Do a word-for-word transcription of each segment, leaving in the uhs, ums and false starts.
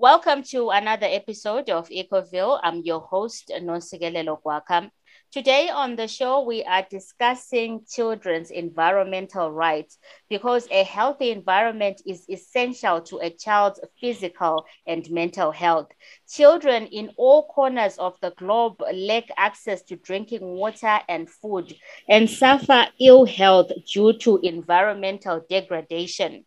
Welcome to another episode of Equalville. I'm your host, Nonsegelelo Lokwakam. Today on the show, we are discussing children's environmental rights because a healthy environment is essential to a child's physical and mental health. Children in all corners of the globe lack access to drinking water and food and suffer ill health due to environmental degradation.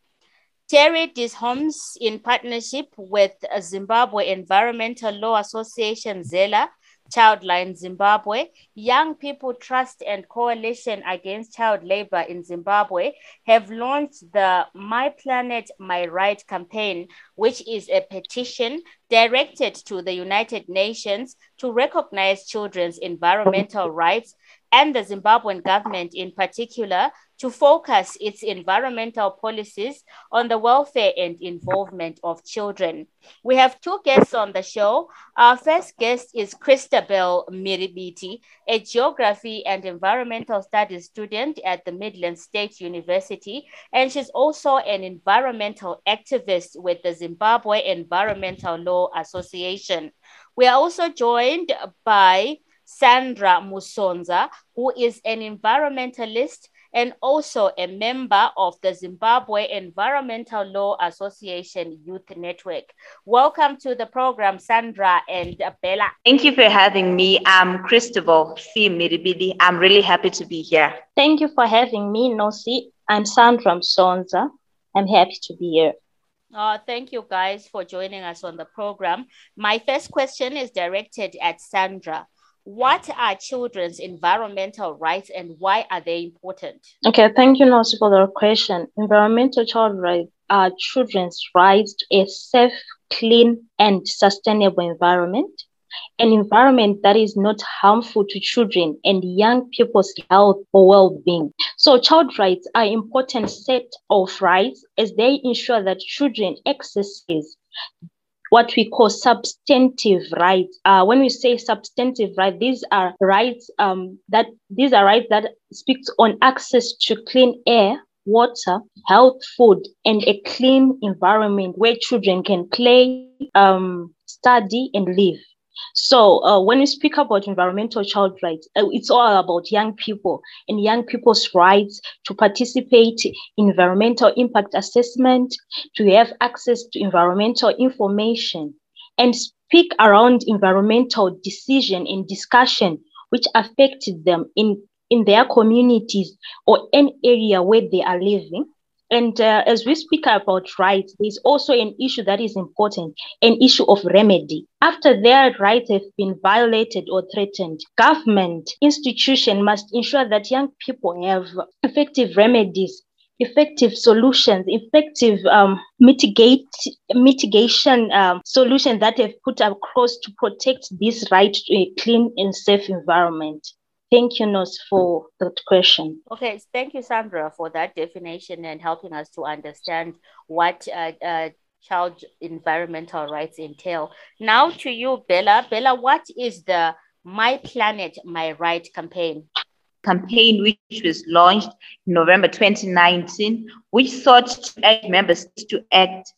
Terre des Hommes, in partnership with Zimbabwe Environmental Law Association, Zela, Childline Zimbabwe, Young People Trust and Coalition Against Child Labour in Zimbabwe, have launched the My Planet, My Right campaign, which is a petition directed to the United Nations to recognize children's environmental rights and the Zimbabwean government in particular to focus its environmental policies on the welfare and involvement of children. We have two guests on the show. Our first guest is Christabel Mhiribidi, a geography and environmental studies student at the Midlands State University, and she's also an environmental activist with the Zimbabwe Environmental Law Association. We are also joined by Sandra Musonza, who is an environmentalist and also a member of the Zimbabwe Environmental Law Association Youth Network. Welcome to the program, Sandra and Bella. Thank you for having me. I'm Christabel Mhiribidi. I'm really happy to be here. Thank you for having me, Nosi. I'm Sandra Musonza. I'm happy to be here. Oh, thank you guys for joining us on the program. My first question is directed at Sandra. What are children's environmental rights and why are they important? Okay, thank you, Nancy, for the question. Environmental child rights are children's rights to a safe, clean, and sustainable environment, an environment that is not harmful to children and young people's health or well-being. So child rights are an important set of rights as they ensure that children exercise what we call substantive rights. Uh, when we say substantive rights, these are rights um, that these are rights that speaks on access to clean air, water, health, food, and a clean environment where children can play, um, study, and live. So uh, when we speak about environmental child rights, it's all about young people and young people's rights to participate in environmental impact assessment, to have access to environmental information, and speak around environmental decision and discussion which affected them in, in their communities or any area where they are living. And uh, as we speak about rights, there's also an issue that is important, an issue of remedy. After their rights have been violated or threatened, government institution must ensure that young people have effective remedies, effective solutions, effective um, mitigate, mitigation um, solutions that have put across to protect this right to a clean and safe environment. Thank you, Nos, for that question. Okay, thank you, Sandra, for that definition and helping us to understand what uh, uh, child environmental rights entail. Now to you, Bella. Bella, what is the My Planet, My Right campaign? Campaign which was launched in November twenty nineteen, which sought to act members to act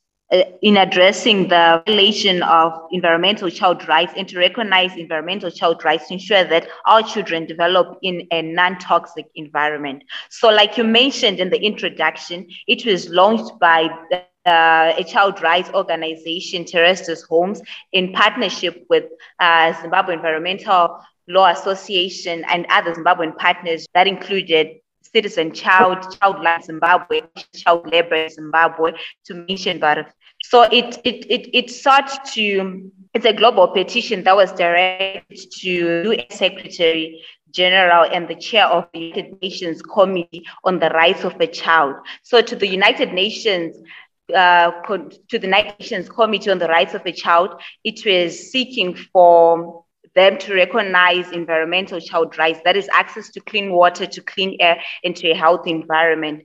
in addressing the violation of environmental child rights and to recognize environmental child rights to ensure that our children develop in a non-toxic environment. So like you mentioned in the introduction, it was launched by the, uh, a child rights organization, Terre des Hommes, in partnership with uh, Zimbabwe Environmental Law Association and other Zimbabwean partners that included Citizen Child, Childline Zimbabwe, Child Labour in Zimbabwe, to mention about it. So it it it it sought to, it's a global petition that was directed to U N Secretary General and the chair of the United Nations Committee on the Rights of the Child. So to the United Nations, uh, to the United Nations Committee on the Rights of the Child, it was seeking for them to recognize environmental child rights, that is access to clean water, to clean air, and to a healthy environment.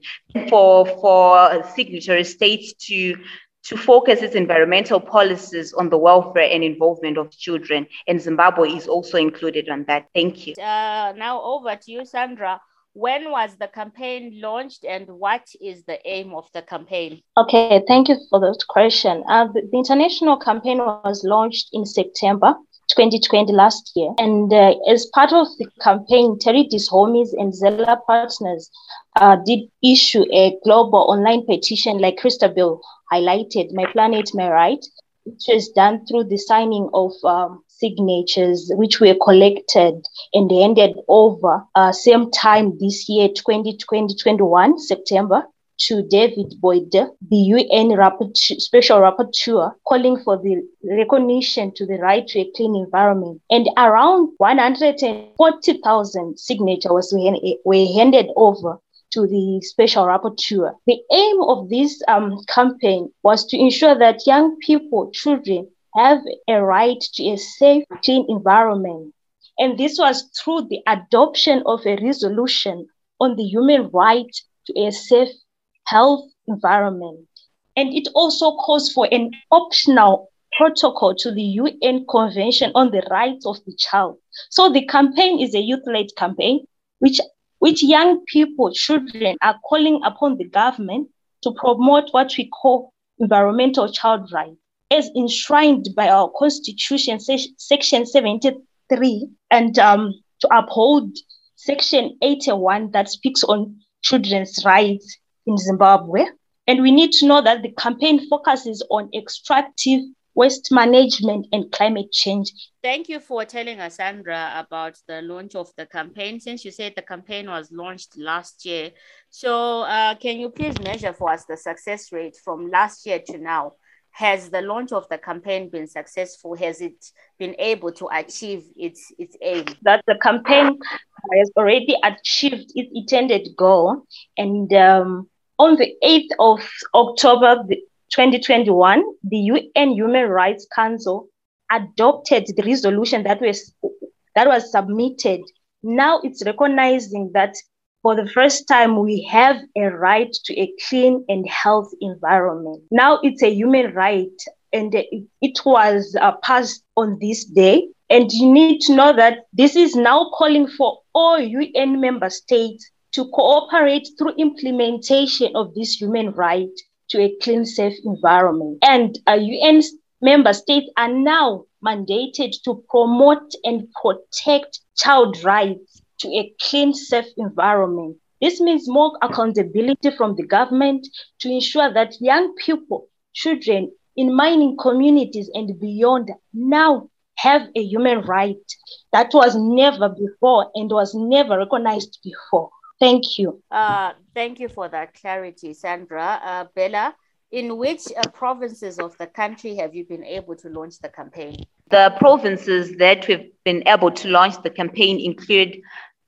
For, for signatory states to, to focus its environmental policies on the welfare and involvement of children, and Zimbabwe is also included on that. Thank you. Uh, now over to you, Sandra. When was the campaign launched and what is the aim of the campaign? Okay, thank you for that question. Uh, the, the international campaign was launched in September twenty twenty last year. And uh, as part of the campaign, Terre des Hommes and Zela Partners uh, did issue a global online petition, like Christabel highlighted, My Planet, My Right, which was done through the signing of um, signatures, which were collected and handed over uh, same time this year, twenty twenty, twenty-one, September, to David Boyd, the U N rapporteur, Special Rapporteur, calling for the recognition to the right to a clean environment. And around one hundred forty thousand signatures were handed over to the Special Rapporteur. The aim of this um, campaign was to ensure that young people, children, have a right to a safe, clean environment. And this was through the adoption of a resolution on the human right to a safe, health environment. And it also calls for an optional protocol to the U N Convention on the Rights of the Child. So the campaign is a youth-led campaign, which, which young people, children, are calling upon the government to promote what we call environmental child rights, as enshrined by our Constitution, Section seventy-three, and um, to uphold Section eighty-one that speaks on children's rights in Zimbabwe. And we need to know that the campaign focuses on extractive waste management and climate change. Thank you for telling us, Sandra, about the launch of the campaign, since you said the campaign was launched last year. So uh, can you please measure for us the success rate from last year to now? Has the launch of the campaign been successful? Has it been able to achieve its, its aim? That the campaign has already achieved its intended goal. And um, on the eighth of October twenty twenty-one, the U N Human Rights Council adopted the resolution that was, that was submitted. Now it's recognizing that for the first time, we have a right to a clean and healthy environment. Now it's a human right, and it was uh, passed on this day. And you need to know that this is now calling for all U N member states to cooperate through implementation of this human right to a clean, safe environment. And uh, U N member states are now mandated to promote and protect child rights to a clean, safe environment. This means more accountability from the government to ensure that young people, children in mining communities and beyond now have a human right that was never before and was never recognized before. Thank you. Uh, thank you for that clarity, Sandra. Uh, Bella, in which uh, provinces of the country have you been able to launch the campaign? The provinces that we've been able to launch the campaign include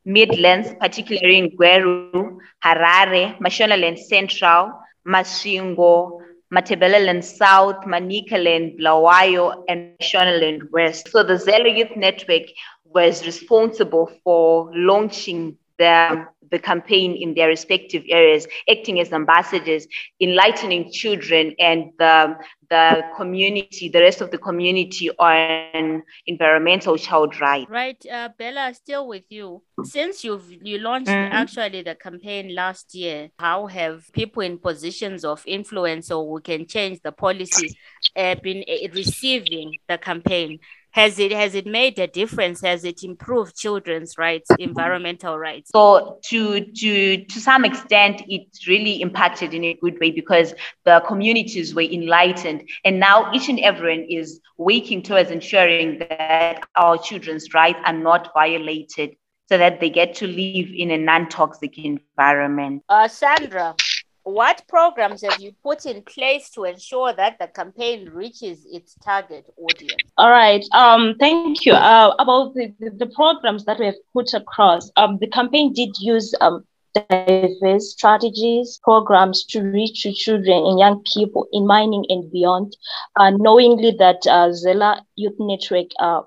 Midlands, particularly in Gweru, Harare, Mashonaland Central, Masvingo, Matebeleland South, Manicaland, Blawayo, and Mashonaland West. So the Zelo Youth Network was responsible for launching the, the campaign in their respective areas, acting as ambassadors, enlightening children and the, the community, the rest of the community on environmental child rights. Right, uh, Bella, still with you. Since you've you launched mm-hmm. actually the campaign last year, how have people in positions of influence or who can change the policy uh, been uh, receiving the campaign? Has it has it made a difference? Has it improved children's rights, environmental rights? So to to to some extent, it really impacted in a good way because the communities were enlightened, and now each and everyone is working towards ensuring that our children's rights are not violated, so that they get to live in a non-toxic environment. Uh, Sandra, what programs have you put in place to ensure that the campaign reaches its target audience? All right. Um, thank you. Uh, about the, the programs that we have put across, um, the campaign did use um, diverse strategies, programs to reach to children and young people in mining and beyond, uh, knowingly that uh, Zela Youth Network uh,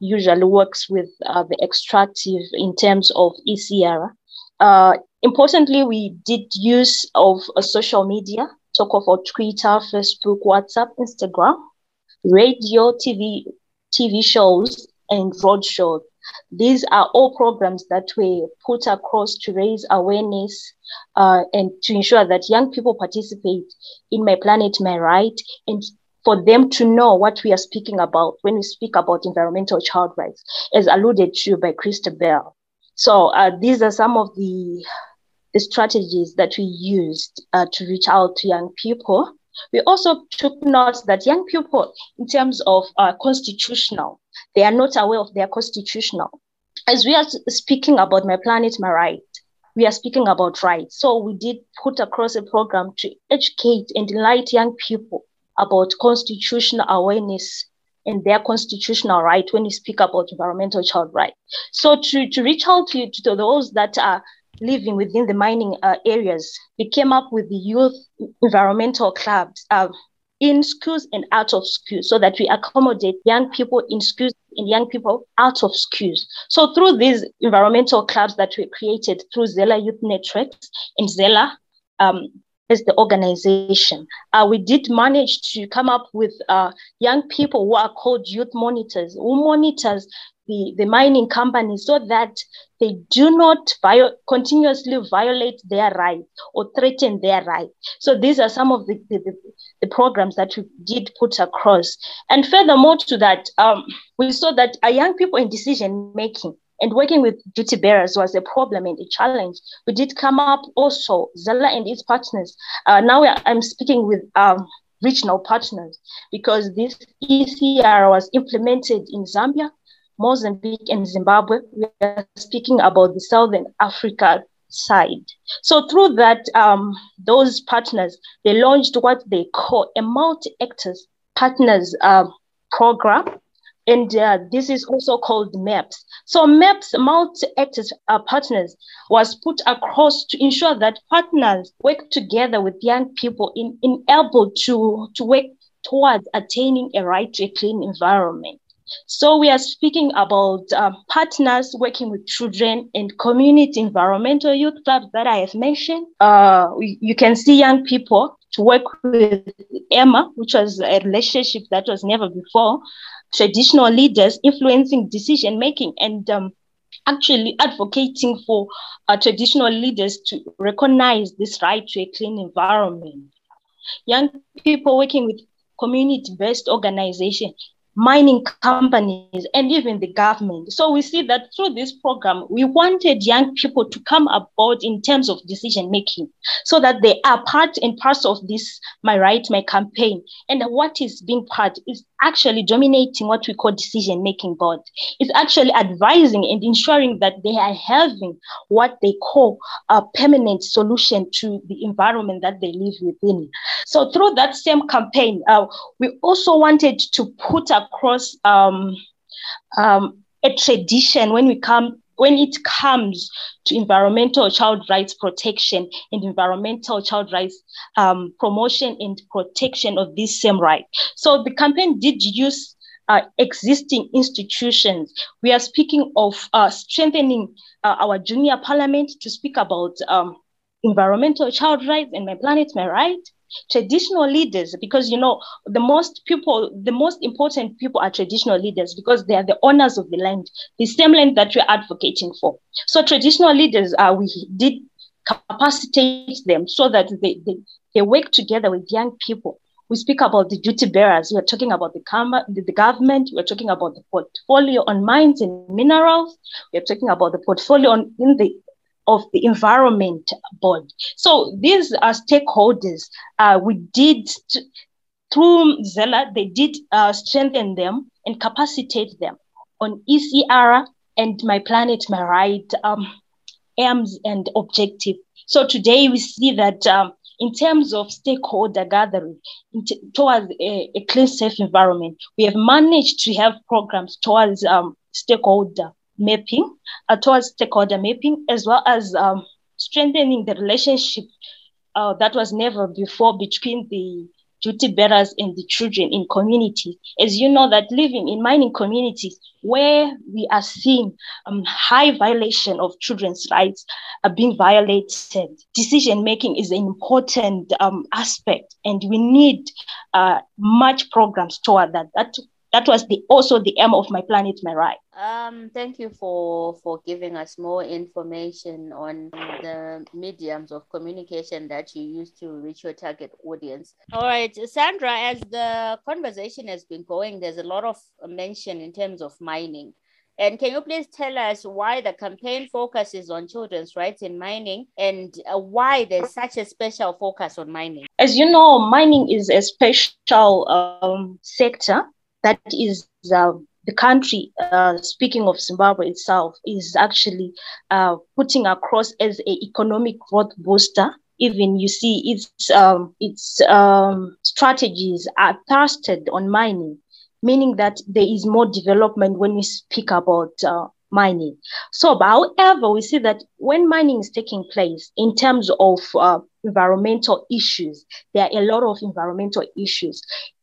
usually works with uh, the extractive in terms of E C R. Uh, Importantly, we did use of uh, social media, talk of our Twitter, Facebook, WhatsApp, Instagram, radio, T V, T V shows, and road shows. These are all programs that were put across to raise awareness uh, and to ensure that young people participate in My Planet, My Right, and for them to know what we are speaking about when we speak about environmental child rights, as alluded to by Christabel. So uh, these are some of the, the strategies that we used uh, to reach out to young people. We also took note that young people, in terms of uh, constitutional, they are not aware of their constitutional. As we are speaking about My Planet, My Right, we are speaking about rights. So we did put across a program to educate and enlighten young people about constitutional awareness and their constitutional right when we speak about environmental child rights. So to, to reach out to, to those that are living within the mining uh, areas, we came up with the youth environmental clubs uh, in schools and out of schools, so that we accommodate young people in schools and young people out of schools. So through these environmental clubs that were created through Zela Youth Networks and Zela um, as the organization, uh, we did manage to come up with uh, young people who are called youth monitors, who monitors The, the mining companies, so that they do not bio, continuously violate their rights or threaten their rights. So these are some of the, the, the programs that we did put across. And furthermore to that, um, we saw that our young people in decision-making and working with duty bearers was a problem and a challenge. We did come up also, Zela and its partners. Uh, now are, I'm speaking with um, regional partners, because this E C R was implemented in Zambia, Mozambique and Zimbabwe. We are speaking about the Southern Africa side. So through that, um, those partners, they launched what they call a multi-actors partners uh, program. And uh, this is also called MAPS. So MAPS, multi-actors uh, partners, was put across to ensure that partners work together with young people in, in able to, to work towards attaining a right to a clean environment. So we are speaking about uh, partners working with children and community environmental youth clubs that I have mentioned. Uh, you can see young people to work with EMMA, which was a relationship that was never before, traditional leaders influencing decision-making and um, actually advocating for uh, traditional leaders to recognize this right to a clean environment. Young people working with community-based organizations, mining companies, and even the government. So we see that through this program, we wanted young people to come about in terms of decision-making, so that they are part and parcel of this My Right, My campaign. And what is being part is actually dominating what we call decision-making board. It's actually advising and ensuring that they are having what they call a permanent solution to the environment that they live within. So through that same campaign, uh, we also wanted to put across um, um, a tradition when we come when it comes to environmental child rights protection and environmental child rights um, promotion and protection of this same right. So the campaign did use uh, existing institutions. We are speaking of uh, strengthening uh, our junior parliament to speak about um, environmental child rights and My Planet, My Right. Traditional leaders, because you know the most people, the most important people are traditional leaders, because they are the owners of the land, the same land that we're advocating for. So traditional leaders, uh, we did capacitate them so that they, they, they work together with young people. We speak about the duty bearers. We're talking about the, the government. We're talking about the portfolio on mines and minerals. We're talking about the portfolio on, in the of the environment board. So these are stakeholders. Uh, we did, through Zela, they did uh, strengthen them and capacitate them on E C R and My Planet, My Right um, aims and objective. So today we see that um, in terms of stakeholder gathering towards a, a clean, safe environment, we have managed to have programs towards um, stakeholder mapping, uh, towards stakeholder mapping, as well as um, strengthening the relationship uh, that was never before between the duty bearers and the children in communities. As you know that living in mining communities where we are seeing um, high violation of children's rights are being violated, decision-making is an important um, aspect, and we need uh, much programs toward that. That That was the also the aim of My Planet, My Right. Um, thank you for, for giving us more information on the mediums of communication that you use to reach your target audience. All right, Sandra, as the conversation has been going, there's a lot of mention in terms of mining. And can you please tell us why the campaign focuses on children's rights in mining and why there's such a special focus on mining? As you know, mining is a special um, sector that is uh, the country, uh, speaking of Zimbabwe itself, is actually uh, putting across as an economic growth booster. Even you see its, um, its um, strategies are plastered on mining, meaning that there is more development when we speak about uh, mining. So, but however, we see that when mining is taking place in terms of uh, environmental issues, there are a lot of environmental issues,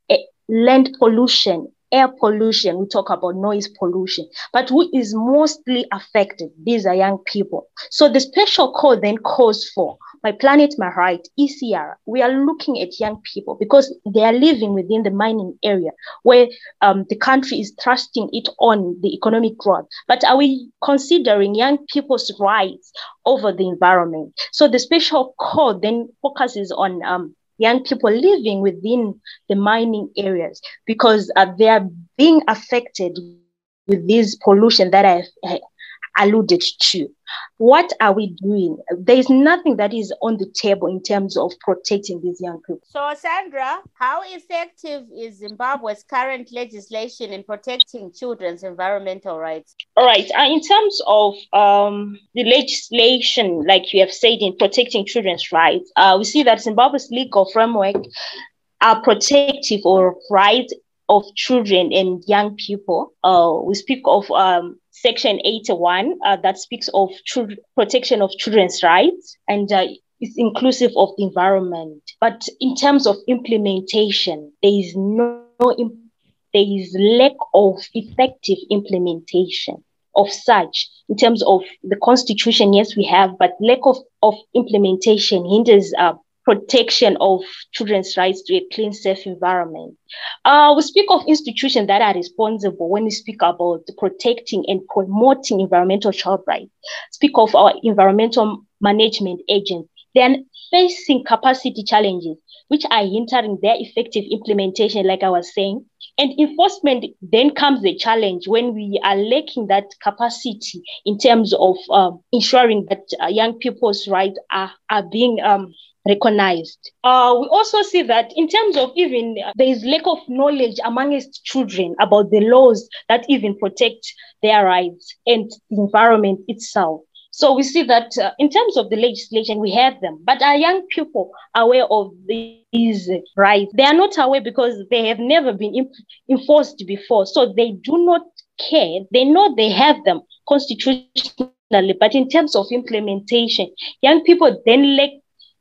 uh, land pollution, air pollution, we talk about noise pollution, but who is mostly affected? These are young people. So the special call then calls for My Planet, My Right, E C R. We are looking at young people because they are living within the mining area where um, the country is thrusting it on the economic growth. But are we considering young people's rights over the environment? So the special call then focuses on um, young people living within the mining areas because uh, they are being affected with this pollution that I have alluded to. What are we doing? There is nothing that is on the table in terms of protecting these young people. So, Sandra, how effective is Zimbabwe's current legislation in protecting children's environmental rights? All right. Uh, in terms of um, the legislation, like you have said, in protecting children's rights, uh, we see that Zimbabwe's legal framework are protective of rights of children and young people. Uh, we speak of um, Section eighty-one uh, that speaks of tr- protection of children's rights, and uh, it's inclusive of the environment. But in terms of implementation, there is no, no imp- there is lack of effective implementation of such. In terms of the Constitution, yes, we have, but lack of, of implementation hinders uh, protection of children's rights to a clean, safe environment. Uh, we speak of institutions that are responsible when we speak about protecting and promoting environmental child rights. Speak of our environmental management agents. They are facing capacity challenges, which are hindering their effective implementation, like I was saying. And enforcement then comes the challenge when we are lacking that capacity in terms of um, ensuring that uh, young people's rights are, are being um, recognized. Uh, we also see that in terms of even uh, there is lack of knowledge amongst children about the laws that even protect their rights and the environment itself. So we see that uh, in terms of the legislation, we have them, but are young people aware of these rights? They are not aware because they have never been imp- enforced before. So they do not care. They know they have them constitutionally, but in terms of implementation, young people then lack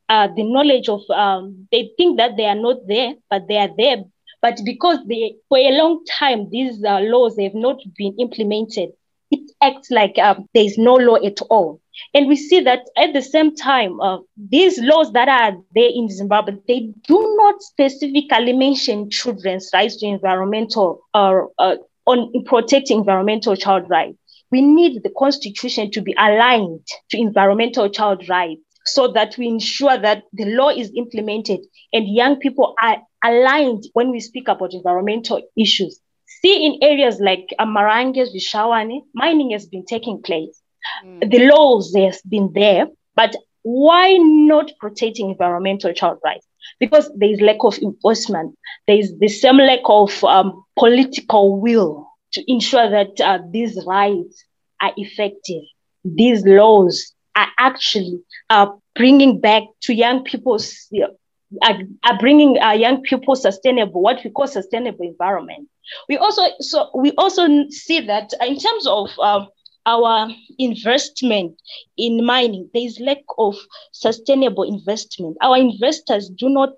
Uh, the knowledge of, um, they think that they are not there, but they are there. But because they, for a long time, these uh, laws have not been implemented, it acts like uh, there is no law at all. And we see that at the same time, uh, these laws that are there in Zimbabwe, they do not specifically mention children's rights to environmental or uh, on protecting environmental child rights. We need the Constitution to be aligned to environmental child rights, so that we ensure that the law is implemented and young people are aligned when we speak about environmental issues. See, in areas like Marangas Vishawani, mining has been taking place. Mm. The laws has been there, but why not protecting environmental child rights? Because there is lack of enforcement. There is the same lack of um, political will to ensure that uh, these rights are effective. These laws are actually uh, bringing back to young people's, you know, are, are bringing uh, young people sustainable, what we call sustainable environment. We also so we also see that in terms of um, our investment in mining, there is lack of sustainable investment. Our investors do not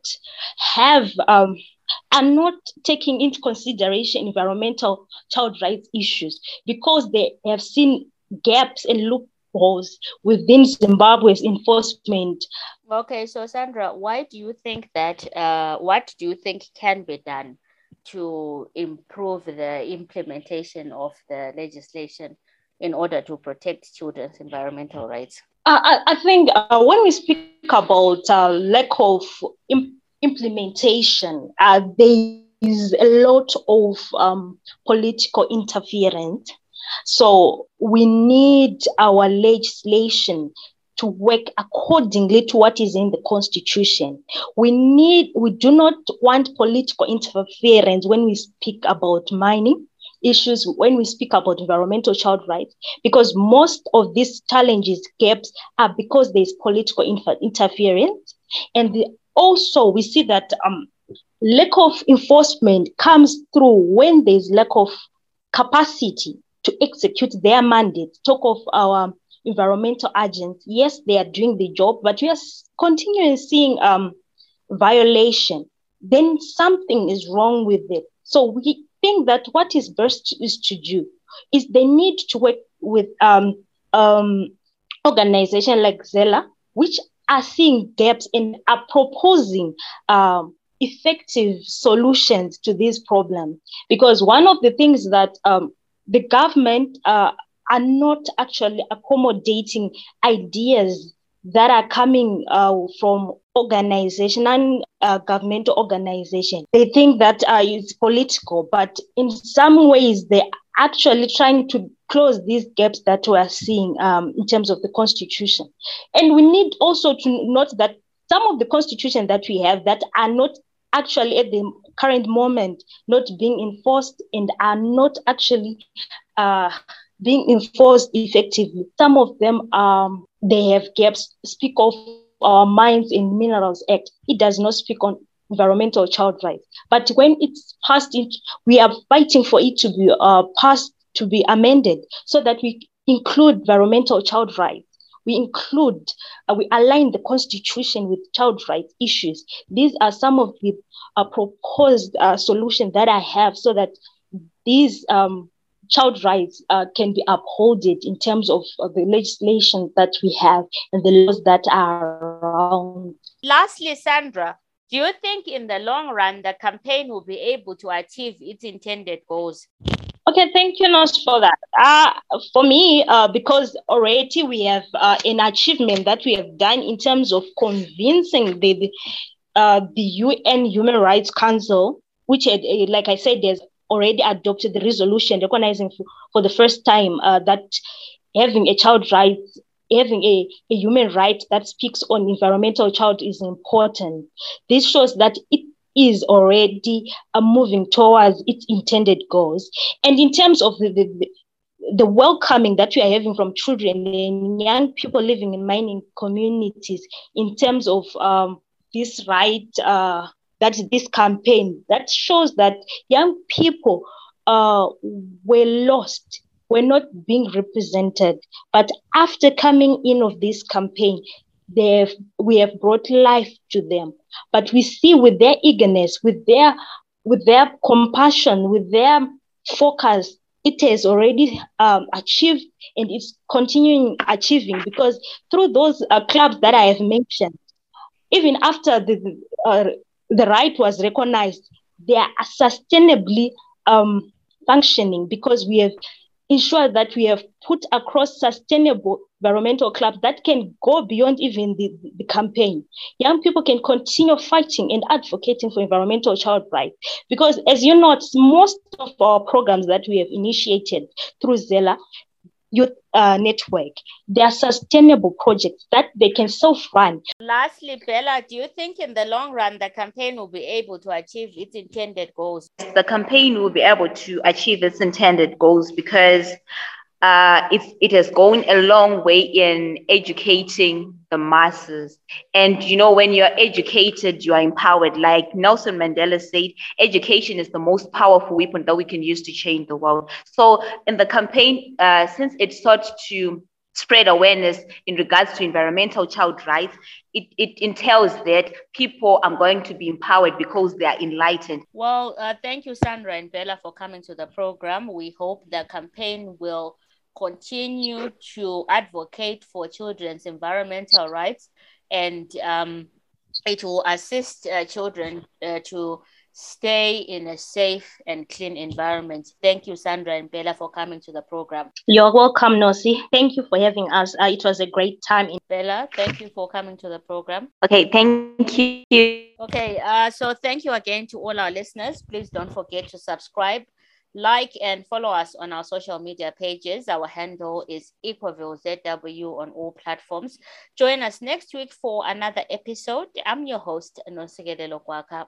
have, um, are not taking into consideration environmental child rights issues because they have seen gaps and loopholes within Zimbabwe's enforcement. Okay, so Sandra, why do you think that, uh, what do you think can be done to improve the implementation of the legislation in order to protect children's environmental rights? I, I think uh, when we speak about uh, lack of imp implementation, uh, there is a lot of um, political interference. So we need our legislation to work accordingly to what is in the Constitution. We need, we do not want political interference when we speak about mining issues, when we speak about environmental child rights, because most of these challenges, gaps, are because there's political interference. And the, also we see that um, lack of enforcement comes through when there's lack of capacity to execute their mandate. Talk of our environmental agents. Yes, they are doing the job, but we are continuing seeing um, violation. Then something is wrong with it. So we think that what is best is to do is they need to work with um, um, organizations like Zela, which are seeing gaps and are proposing um, effective solutions to these problems. Because one of the things that um, the government uh, are not actually accommodating ideas that are coming uh, from organization and uh, governmental organization. They think that uh, it's political, but in some ways they're actually trying to close these gaps that we're seeing um, in terms of the Constitution. And we need also to note that some of the Constitution that we have that are not actually at the current moment not being enforced and are not actually uh, being enforced effectively. Some of them, um, they have gaps. Speak of our Mines and Minerals Act. It does not speak on environmental child rights. But when it's passed, it, we are fighting for it to be uh, passed, to be amended, so that we include environmental child rights. We include, uh, we align the Constitution with child rights issues. These are some of the uh, proposed uh, solutions that I have so that these um, child rights uh, can be upheld in terms of, of the legislation that we have and the laws that are around. Lastly, Sandra, do you think in the long run the campaign will be able to achieve its intended goals? Okay, thank you, Nos, for that. Uh, for me, uh, because already we have uh, an achievement that we have done in terms of convincing the, uh, the U N Human Rights Council, which, had, like I said, has already adopted the resolution recognizing for, for the first time uh, that having a child right, having a, a human right that speaks on environmental child is important. This shows that it is already uh, moving towards its intended goals. And in terms of the, the, the welcoming that we are having from children and young people living in mining communities, in terms of um, this right, uh, that this campaign, that shows that young people uh, were lost, were not being represented. But after coming in of this campaign, they have, we have brought life to them. But we see with their eagerness, with their, with their compassion, with their focus, it has already um, achieved and it's continuing achieving, because through those uh, clubs that I have mentioned, even after the uh, the right was recognized, they are sustainably um, functioning because we have ensured that we have put across sustainable environmental clubs that can go beyond even the, the campaign. Young people can continue fighting and advocating for environmental child rights, because as you know, most of our programs that we have initiated through Zela Youth uh, Network, they are sustainable projects that they can self-run. Lastly, Bella, do you think in the long run the campaign will be able to achieve its intended goals? The campaign will be able to achieve its intended goals because uh, it, it has gone a long way in educating the masses. And, you know, when you're educated, you are empowered. Like Nelson Mandela said, education is the most powerful weapon that we can use to change the world. So in the campaign, uh, since it sought to spread awareness in regards to environmental child rights, it, it entails that people are going to be empowered because they are enlightened. Well, uh, thank you, Sandra and Bella, for coming to the program. We hope the campaign will continue to advocate for children's environmental rights, and um, it will assist uh, children uh, to stay in a safe and clean environment. Thank you, Sandra and Bella, for coming to the program. You're welcome, Nosi. Thank you for having us. Uh, it was a great time. In- Bella, thank you for coming to the program. Okay, thank you. Okay, uh, so thank you again to all our listeners. Please don't forget to subscribe, like, and follow us on our social media pages. Our handle is EqualvilleZW on all platforms. Join us next week for another episode. I'm your host, Nonsegelelo Lokwakam.